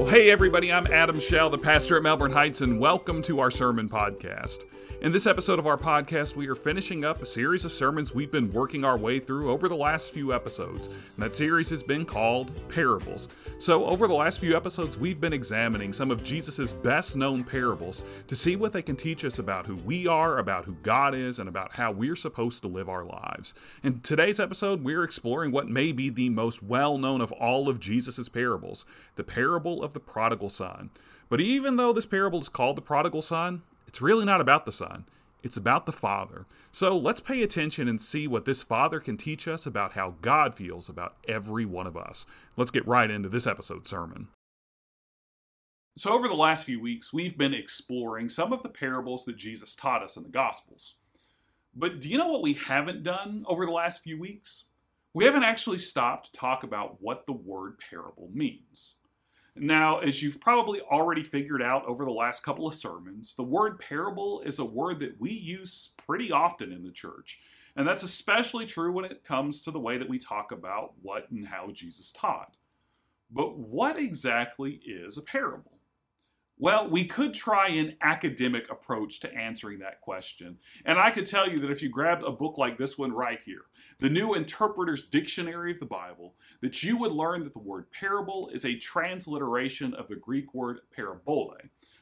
Well, hey everybody, I'm Adam Shell, the pastor at Melbourne Heights, and welcome to our sermon podcast. In this episode of our podcast, we are finishing up a series of sermons we've been working our way through over the last few episodes, and that series has been called Parables. So over the last few episodes, we've been examining some of Jesus' best-known parables to see what they can teach us about who we are, about who God is, and about how we're supposed to live our lives. In today's episode, we're exploring what may be the most well-known of all of Jesus' parables, the parable of the prodigal son. But even though this parable is called the prodigal son, it's really not about the son. It's about the father. So let's pay attention and see what this father can teach us about how God feels about every one of us. Let's get right into this episode's sermon. So over the last few weeks, we've been exploring some of the parables that Jesus taught us in the Gospels. But do you know what we haven't done over the last few weeks? We haven't actually stopped to talk about what the word parable means. Now, as you've probably already figured out over the last couple of sermons, the word parable is a word that we use pretty often in the church. And that's especially true when it comes to the way that we talk about what and how Jesus taught. But what exactly is a parable? Well, we could try an academic approach to answering that question. And I could tell you that if you grabbed a book like this one right here, the New Interpreter's Dictionary of the Bible, that you would learn that the word parable is a transliteration of the Greek word parabole,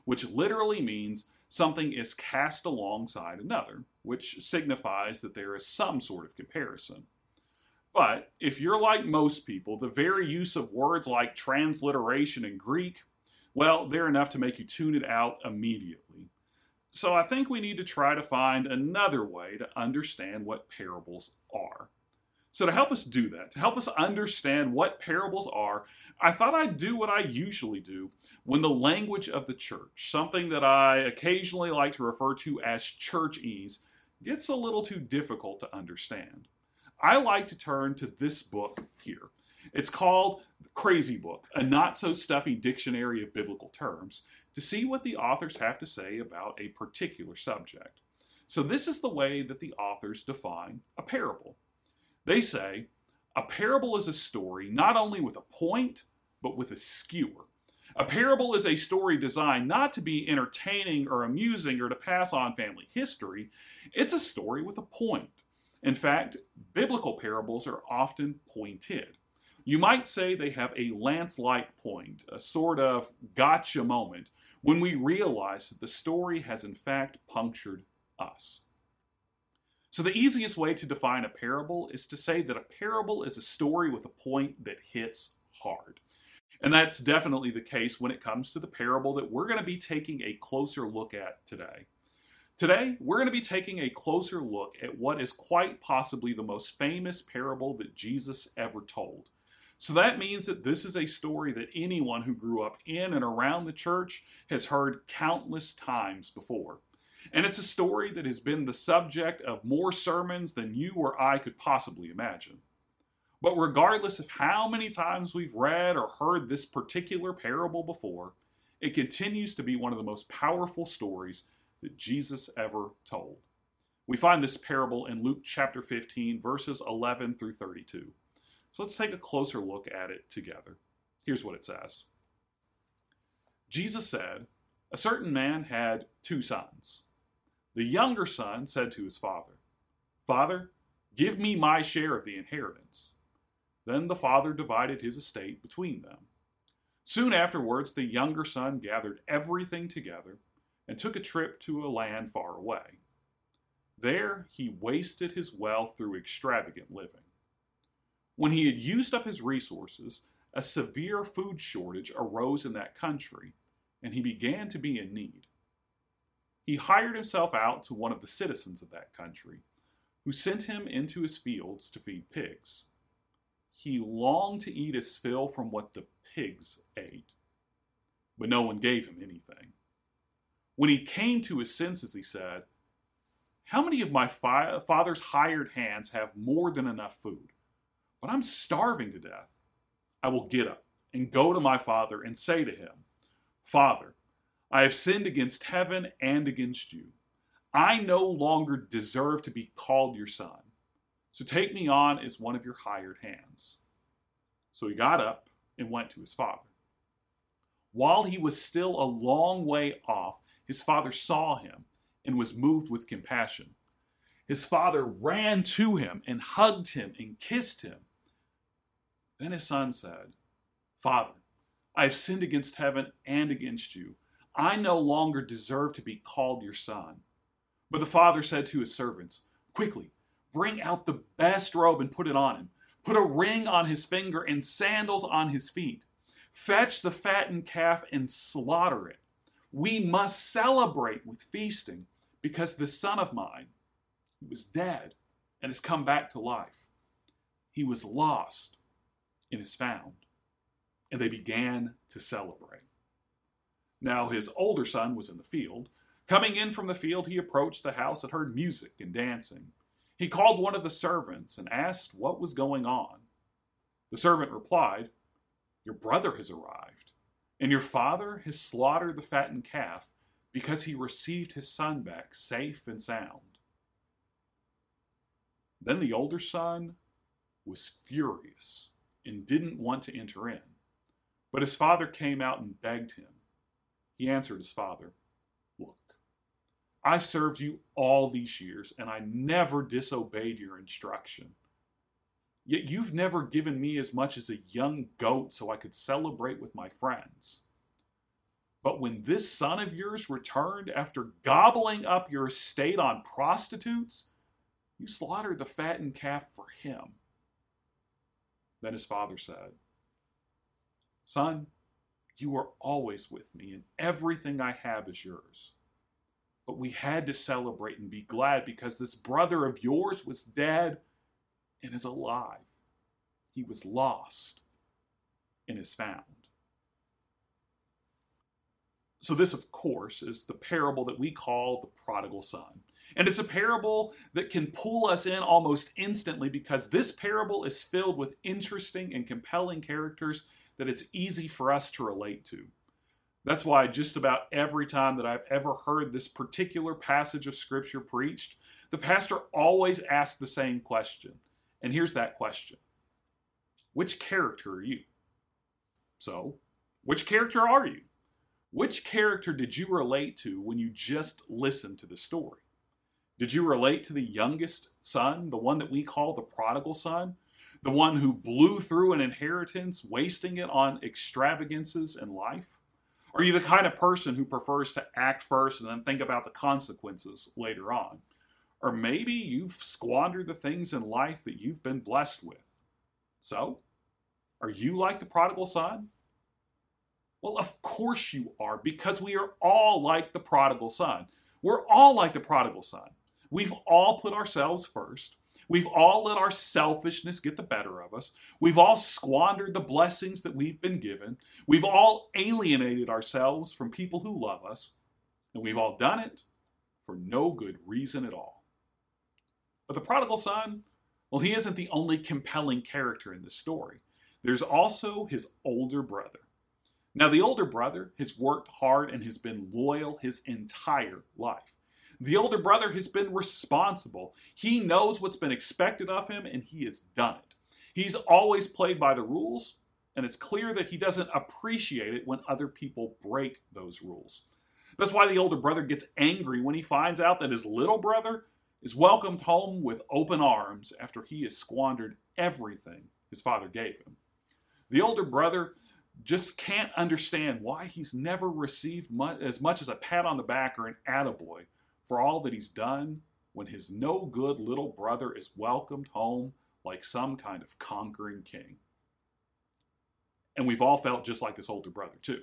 which literally means something is cast alongside another, which signifies that there is some sort of comparison. But if you're like most people, the very use of words like transliteration in Greek, well, they're enough to make you tune it out immediately. So I think we need to try to find another way to understand what parables are. So to help us do that, to help us understand what parables are, I thought I'd do what I usually do when the language of the church, something that I occasionally like to refer to as churchese, gets a little too difficult to understand. I like to turn to this book here. It's called Crazy Book, a not-so-stuffy dictionary of biblical terms, to see what the authors have to say about a particular subject. So this is the way that the authors define a parable. They say, a parable is a story not only with a point, but with a skewer. A parable is a story designed not to be entertaining or amusing or to pass on family history. It's a story with a point. In fact, biblical parables are often pointed. You might say they have a Lance-like point, a sort of gotcha moment, when we realize that the story has in fact punctured us. So the easiest way to define a parable is to say that a parable is a story with a point that hits hard. And that's definitely the case when it comes to the parable that we're going to be taking a closer look at today. Today, we're going to be taking a closer look at what is quite possibly the most famous parable that Jesus ever told. So that means that this is a story that anyone who grew up in and around the church has heard countless times before. And it's a story that has been the subject of more sermons than you or I could possibly imagine. But regardless of how many times we've read or heard this particular parable before, it continues to be one of the most powerful stories that Jesus ever told. We find this parable in Luke chapter 15, verses 11 through 32. So let's take a closer look at it together. Here's what it says. Jesus said, a certain man had two sons. The younger son said to his father, Father, give me my share of the inheritance. Then the father divided his estate between them. Soon afterwards, the younger son gathered everything together and took a trip to a land far away. There he wasted his wealth through extravagant living. When he had used up his resources, a severe food shortage arose in that country, and he began to be in need. He hired himself out to one of the citizens of that country, who sent him into his fields to feed pigs. He longed to eat his fill from what the pigs ate, but no one gave him anything. When he came to his senses, he said, "How many of my father's hired hands have more than enough food? But I'm starving to death. I will get up and go to my father and say to him, Father, I have sinned against heaven and against you. I no longer deserve to be called your son. So take me on as one of your hired hands." So he got up and went to his father. While he was still a long way off, his father saw him and was moved with compassion. His father ran to him and hugged him and kissed him. Then his son said, Father, I have sinned against heaven and against you. I no longer deserve to be called your son. But the father said to his servants, Quickly, bring out the best robe and put it on him. Put a ring on his finger and sandals on his feet. Fetch the fattened calf and slaughter it. We must celebrate with feasting, because this son of mine, he was dead and has come back to life. He was lost and is found. And they began to celebrate. Now his older son was in the field. Coming in from the field, he approached the house and heard music and dancing. He called one of the servants and asked what was going on. The servant replied, Your brother has arrived, and your father has slaughtered the fattened calf because he received his son back safe and sound. Then the older son was furious and didn't want to enter in. But his father came out and begged him. He answered his father, Look, I've served you all these years, and I never disobeyed your instruction. Yet you've never given me as much as a young goat so I could celebrate with my friends. But when this son of yours returned after gobbling up your estate on prostitutes, you slaughtered the fattened calf for him. Then his father said, Son, you are always with me, and everything I have is yours. But we had to celebrate and be glad because this brother of yours was dead and is alive. He was lost and is found. So this, of course, is the parable that we call the prodigal son. And it's a parable that can pull us in almost instantly because this parable is filled with interesting and compelling characters that it's easy for us to relate to. That's why just about every time that I've ever heard this particular passage of Scripture preached, the pastor always asks the same question. And here's that question. Which character are you? So, which character are you? Which character did you relate to when you just listened to the story? Did you relate to the youngest son, the one that we call the prodigal son, the one who blew through an inheritance, wasting it on extravagances in life? Are you the kind of person who prefers to act first and then think about the consequences later on? Or maybe you've squandered the things in life that you've been blessed with. So, are you like the prodigal son? Well, of course you are, because we are all like the prodigal son. We're all like the prodigal son. We've all put ourselves first. We've all let our selfishness get the better of us. We've all squandered the blessings that we've been given. We've all alienated ourselves from people who love us. And we've all done it for no good reason at all. But the prodigal son, well, he isn't the only compelling character in this story. There's also his older brother. Now, the older brother has worked hard and has been loyal his entire life. The older brother has been responsible. He knows what's been expected of him, and he has done it. He's always played by the rules, and it's clear that he doesn't appreciate it when other people break those rules. That's why the older brother gets angry when he finds out that his little brother is welcomed home with open arms after he has squandered everything his father gave him. The older brother just can't understand why he's never received as much as a pat on the back or an attaboy for all that he's done when his no-good little brother is welcomed home like some kind of conquering king. And we've all felt just like this older brother too.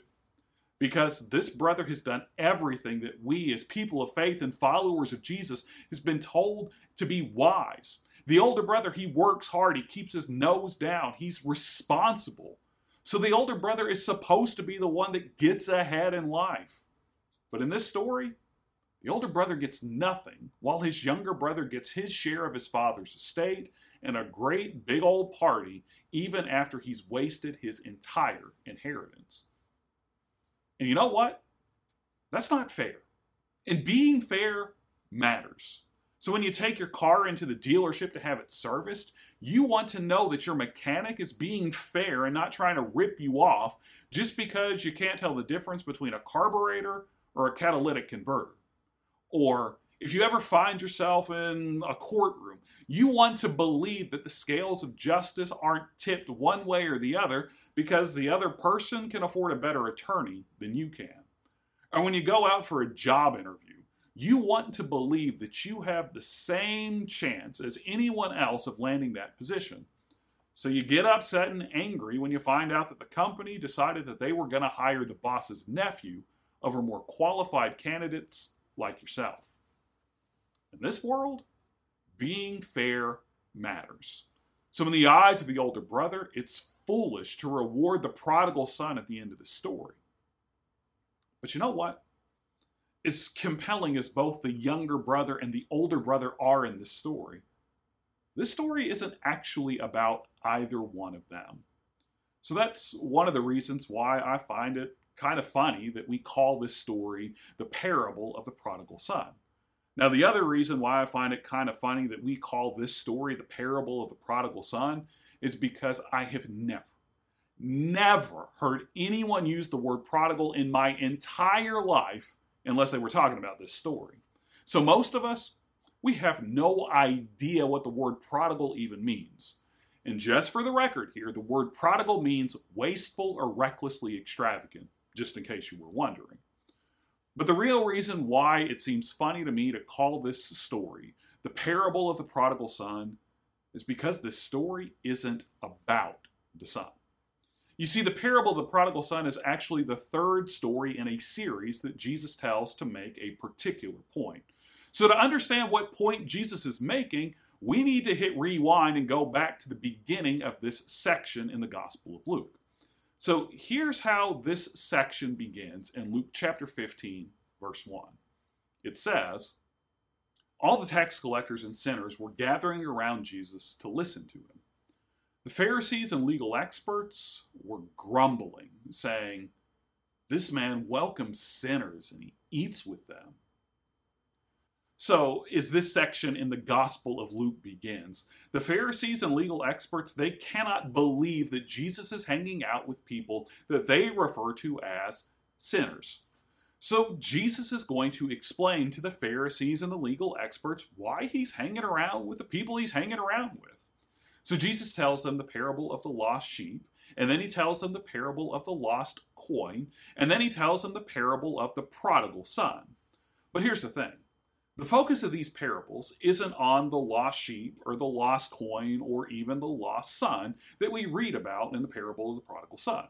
Because this brother has done everything that we as people of faith and followers of Jesus has been told to be wise. The older brother, he works hard. He keeps his nose down. He's responsible. So the older brother is supposed to be the one that gets ahead in life. But in this story, the older brother gets nothing, while his younger brother gets his share of his father's estate and a great big old party, even after he's wasted his entire inheritance. And you know what? That's not fair. And being fair matters. So when you take your car into the dealership to have it serviced, you want to know that your mechanic is being fair and not trying to rip you off just because you can't tell the difference between a carburetor or a catalytic converter. Or if you ever find yourself in a courtroom, you want to believe that the scales of justice aren't tipped one way or the other because the other person can afford a better attorney than you can. And when you go out for a job interview, you want to believe that you have the same chance as anyone else of landing that position. So you get upset and angry when you find out that the company decided that they were going to hire the boss's nephew over more qualified candidates like yourself. In this world, being fair matters. So in the eyes of the older brother, it's foolish to reward the prodigal son at the end of the story. But you know what? As compelling as both the younger brother and the older brother are in this story isn't actually about either one of them. So that's one of the reasons why I find it kind of funny that we call this story the parable of the prodigal son. Now, the other reason why I find it kind of funny that we call this story the parable of the prodigal son is because I have never heard anyone use the word prodigal in my entire life unless they were talking about this story. So most of us, we have no idea what the word prodigal even means. And just for the record here, the word prodigal means wasteful or recklessly extravagant, just in case you were wondering. But the real reason why it seems funny to me to call this story the parable of the prodigal son is because this story isn't about the son. You see, the parable of the prodigal son is actually the third story in a series that Jesus tells to make a particular point. So to understand what point Jesus is making, we need to hit rewind and go back to the beginning of this section in the Gospel of Luke. So here's how this section begins in Luke chapter 15, verse 1. It says, "All the tax collectors and sinners were gathering around Jesus to listen to him. The Pharisees and legal experts were grumbling, saying, 'This man welcomes sinners and he eats with them.'" So, as this section in the Gospel of Luke begins, the Pharisees and legal experts, they cannot believe that Jesus is hanging out with people that they refer to as sinners. So Jesus is going to explain to the Pharisees and the legal experts why he's hanging around with the people he's hanging around with. So Jesus tells them the parable of the lost sheep, and then he tells them the parable of the lost coin, and then he tells them the parable of the prodigal son. But here's the thing. The focus of these parables isn't on the lost sheep or the lost coin or even the lost son that we read about in the parable of the prodigal son.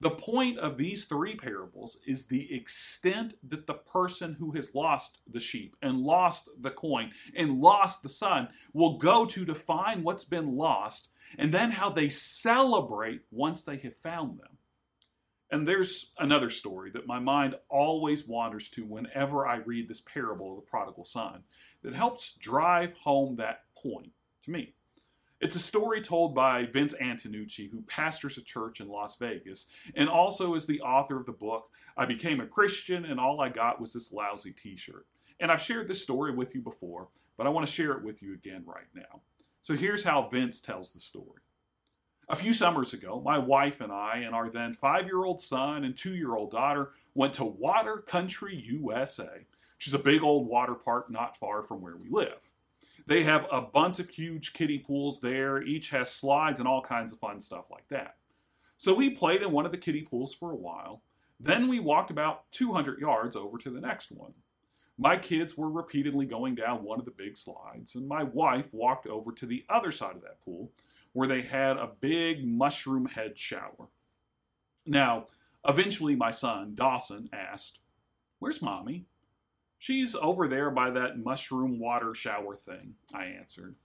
The point of these three parables is the extent that the person who has lost the sheep and lost the coin and lost the son will go to find what's been lost, and then how they celebrate once they have found them. And there's another story that my mind always wanders to whenever I read this parable of the prodigal son that helps drive home that point to me. It's a story told by Vince Antonucci, who pastors a church in Las Vegas, and also is the author of the book, I Became a Christian and All I Got Was This Lousy T-Shirt. And I've shared this story with you before, but I want to share it with you again right now. So here's how Vince tells the story. A few summers ago, my wife and I and our then 5-year-old son and 2-year-old daughter went to Water Country, USA, which is a big old water park not far from where we live. They have a bunch of huge kiddie pools there. Each has slides and all kinds of fun stuff like that. So we played in one of the kiddie pools for a while. Then we walked about 200 yards over to the next one. My kids were repeatedly going down one of the big slides, and my wife walked over to the other side of that pool where they had a big mushroom head shower. Now, eventually my son, Dawson, asked, "Where's Mommy?" "She's over there by that mushroom water shower thing," I answered.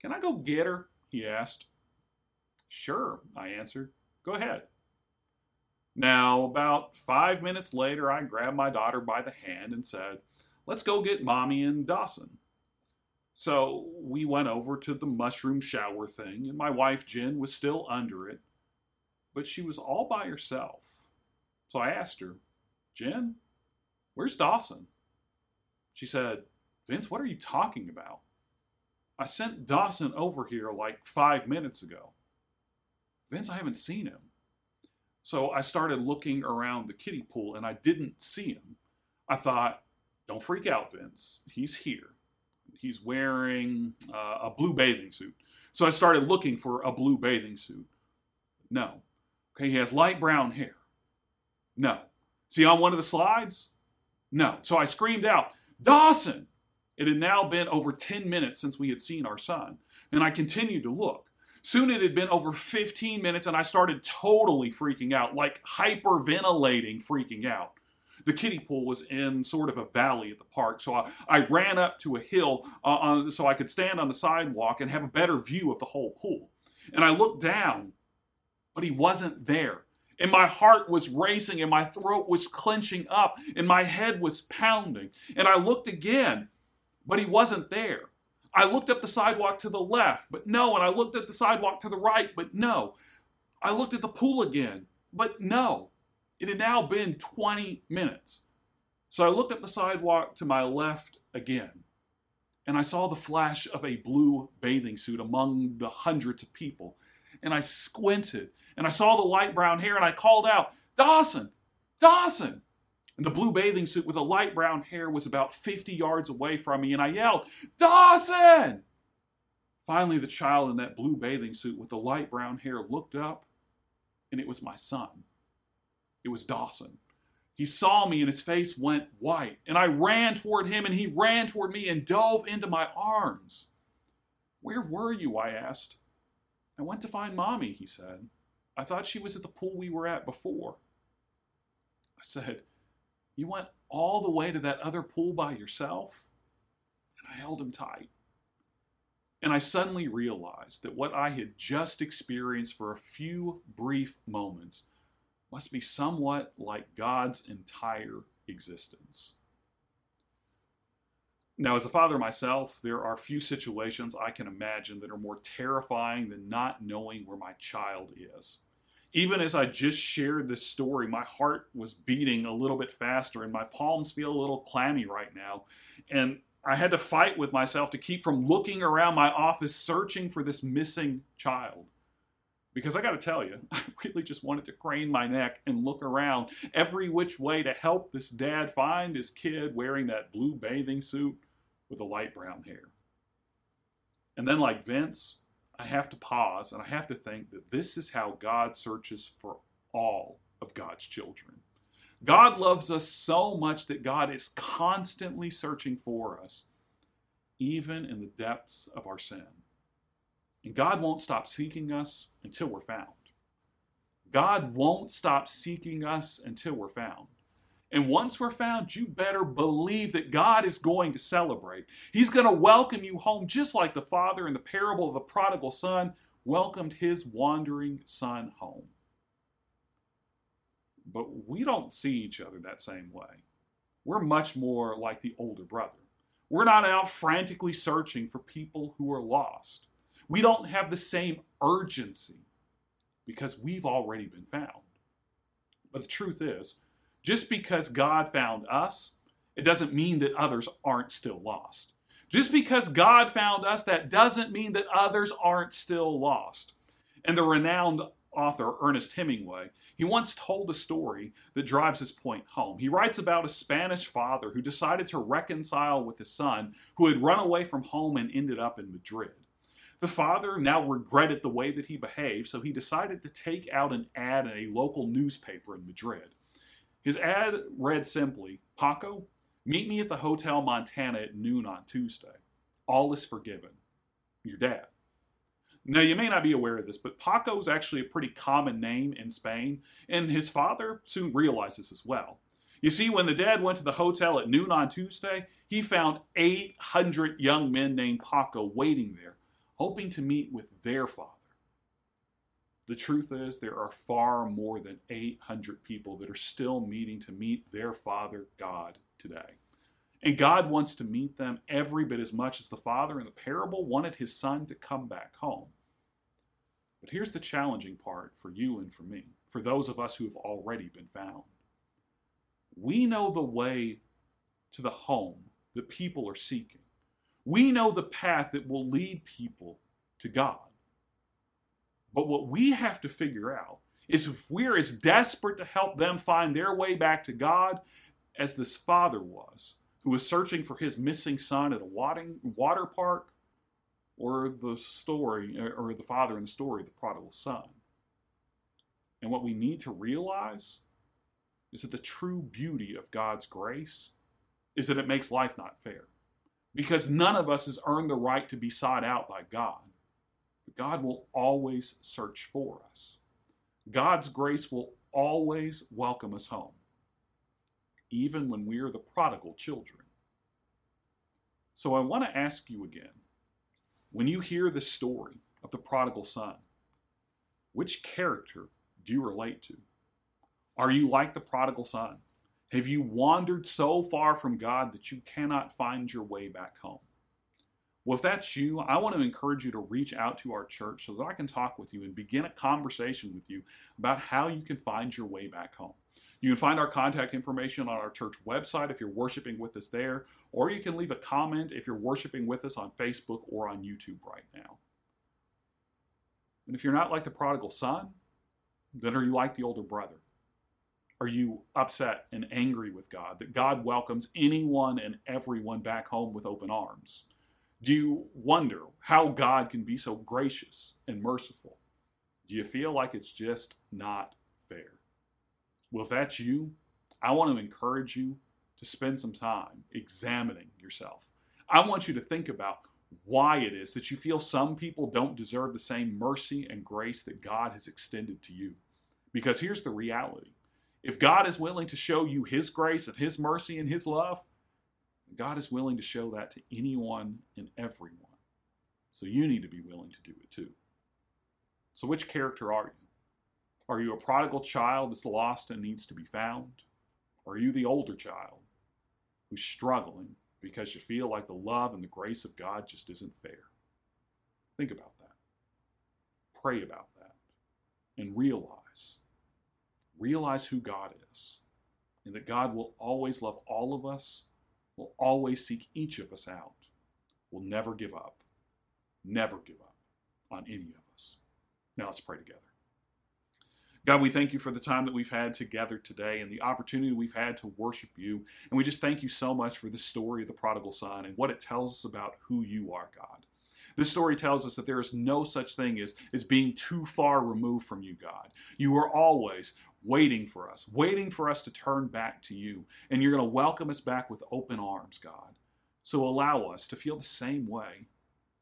"Can I go get her?" he asked. "Sure," I answered. "Go ahead." Now, about 5 minutes later, I grabbed my daughter by the hand and said, "Let's go get Mommy and Dawson." So we went over to the mushroom shower thing, and my wife, Jen, was still under it, but she was all by herself. So I asked her, "Jen, where's Dawson?" She said, Vince, what are you talking about? I sent Dawson over here like 5 minutes ago. Vince, I haven't seen him. So I started looking around the kiddie pool and I didn't see him. I thought, don't freak out, Vince. He's here. He's wearing a blue bathing suit. So I started looking for a blue bathing suit. No. Okay, he has light brown hair. No. Is he on one of the slides? No. So I screamed out, Dawson! It had now been over 10 minutes since we had seen our son, and I continued to look. Soon it had been over 15 minutes, and I started totally freaking out, like hyperventilating freaking out. The kiddie pool was in sort of a valley at the park, so I ran up to a hill so I could stand on the sidewalk and have a better view of the whole pool. And I looked down, but he wasn't there. And my heart was racing, and my throat was clenching up, and my head was pounding. And I looked again, but he wasn't there. I looked up the sidewalk to the left, but no. And I looked at the sidewalk to the right, but no. I looked at the pool again, but no. It had now been 20 minutes. So I looked up the sidewalk to my left again, and I saw the flash of a blue bathing suit among the hundreds of people. And I squinted, and I saw the light brown hair, and I called out, Dawson! Dawson! And the blue bathing suit with the light brown hair was about 50 yards away from me, and I yelled, Dawson! Finally, the child in that blue bathing suit with the light brown hair looked up, and it was my son. It was Dawson. He saw me, and his face went white, and I ran toward him, and he ran toward me and dove into my arms. Where were you? I asked. I went to find Mommy, he said. I thought she was at the pool we were at before. I said, you went all the way to that other pool by yourself? And I held him tight. And I suddenly realized that what I had just experienced for a few brief moments must be somewhat like God's entire existence. Now, as a father myself, there are few situations I can imagine that are more terrifying than not knowing where my child is. Even as I just shared this story, my heart was beating a little bit faster and my palms feel a little clammy right now. And I had to fight with myself to keep from looking around my office searching for this missing child. Because I got to tell you, I really just wanted to crane my neck and look around every which way to help this dad find his kid wearing that blue bathing suit with the light brown hair. And then, like Vince, I have to pause and I have to think that this is how God searches for all of God's children. God loves us so much that God is constantly searching for us, even in the depths of our sin. And God won't stop seeking us until we're found. God won't stop seeking us until we're found. And once we're found, you better believe that God is going to celebrate. He's going to welcome you home just like the father in the parable of the prodigal son welcomed his wandering son home. But we don't see each other that same way. We're much more like the older brother. We're not out frantically searching for people who are lost. We don't have the same urgency because we've already been found. But the truth is, just because God found us, it doesn't mean that others aren't still lost. Just because God found us, that doesn't mean that others aren't still lost. And the renowned author Ernest Hemingway, he once told a story that drives his point home. He writes about a Spanish father who decided to reconcile with his son who had run away from home and ended up in Madrid. The father now regretted the way that he behaved, so he decided to take out an ad in a local newspaper in Madrid. His ad read simply, Paco, meet me at the Hotel Montana at noon on Tuesday. All is forgiven. Your dad. Now, you may not be aware of this, but Paco is actually a pretty common name in Spain, and his father soon realizes as well. You see, when the dad went to the hotel at noon on Tuesday, he found 800 young men named Paco waiting there, hoping to meet with their father. The truth is, there are far more than 800 people that are still meeting to meet their father, God, today. And God wants to meet them every bit as much as the father in the parable wanted his son to come back home. But here's the challenging part for you and for me, for those of us who have already been found. We know the way to the home that people are seeking. We know the path that will lead people to God. But what we have to figure out is if we're as desperate to help them find their way back to God as this father was, who was searching for his missing son at a water park, or the father in the story, the prodigal son. And what we need to realize is that the true beauty of God's grace is that it makes life not fair. Because none of us has earned the right to be sought out by God. But God will always search for us. God's grace will always welcome us home, even when we are the prodigal children. So I want to ask you again, when you hear the story of the prodigal son, which character do you relate to? Are you like the prodigal son? Have you wandered so far from God that you cannot find your way back home? Well, if that's you, I want to encourage you to reach out to our church so that I can talk with you and begin a conversation with you about how you can find your way back home. You can find our contact information on our church website if you're worshiping with us there, or you can leave a comment if you're worshiping with us on Facebook or on YouTube right now. And if you're not like the prodigal son, then are you like the older brother? Are you upset and angry with God, that God welcomes anyone and everyone back home with open arms? Do you wonder how God can be so gracious and merciful? Do you feel like it's just not fair? Well, if that's you, I want to encourage you to spend some time examining yourself. I want you to think about why it is that you feel some people don't deserve the same mercy and grace that God has extended to you. Because here's the reality. If God is willing to show you his grace and his mercy and his love, God is willing to show that to anyone and everyone. So you need to be willing to do it too. So which character are you? Are you a prodigal child that's lost and needs to be found? Or are you the older child who's struggling because you feel like the love and the grace of God just isn't fair? Think about that. Pray about that. And realize who God is. And that God will always love all of us, will always seek each of us out, will never give up. Never give up on any of us. Now let's pray together. God, we thank you for the time that we've had together today and the opportunity we've had to worship you. And we just thank you so much for the story of the prodigal son and what it tells us about who you are, God. This story tells us that there is no such thing as being too far removed from you, God. You are always waiting for us to turn back to you. And you're going to welcome us back with open arms, God. So allow us to feel the same way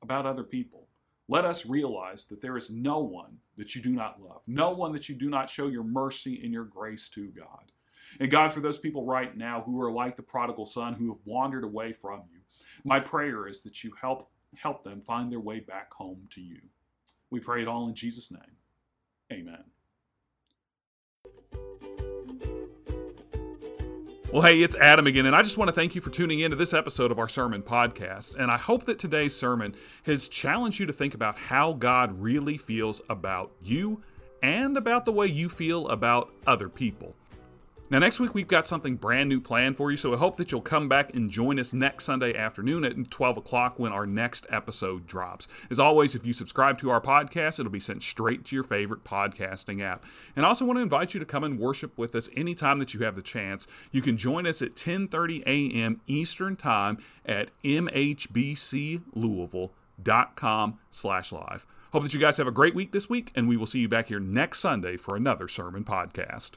about other people. Let us realize that there is no one that you do not love, no one that you do not show your mercy and your grace to, God. And God, for those people right now who are like the prodigal son, who have wandered away from you, my prayer is that you help them find their way back home to you. We pray it all in Jesus' name. Amen. Well, hey, it's Adam again, and I just want to thank you for tuning in to this episode of our sermon podcast. And I hope that today's sermon has challenged you to think about how God really feels about you and about the way you feel about other people. Now, next week, we've got something brand new planned for you, so I hope that you'll come back and join us next Sunday afternoon at 12 o'clock when our next episode drops. As always, if you subscribe to our podcast, it'll be sent straight to your favorite podcasting app. And I also want to invite you to come and worship with us anytime that you have the chance. You can join us at 10:30 a.m. Eastern Time at mhbclouisville.com/live. Hope that you guys have a great week this week, and we will see you back here next Sunday for another sermon podcast.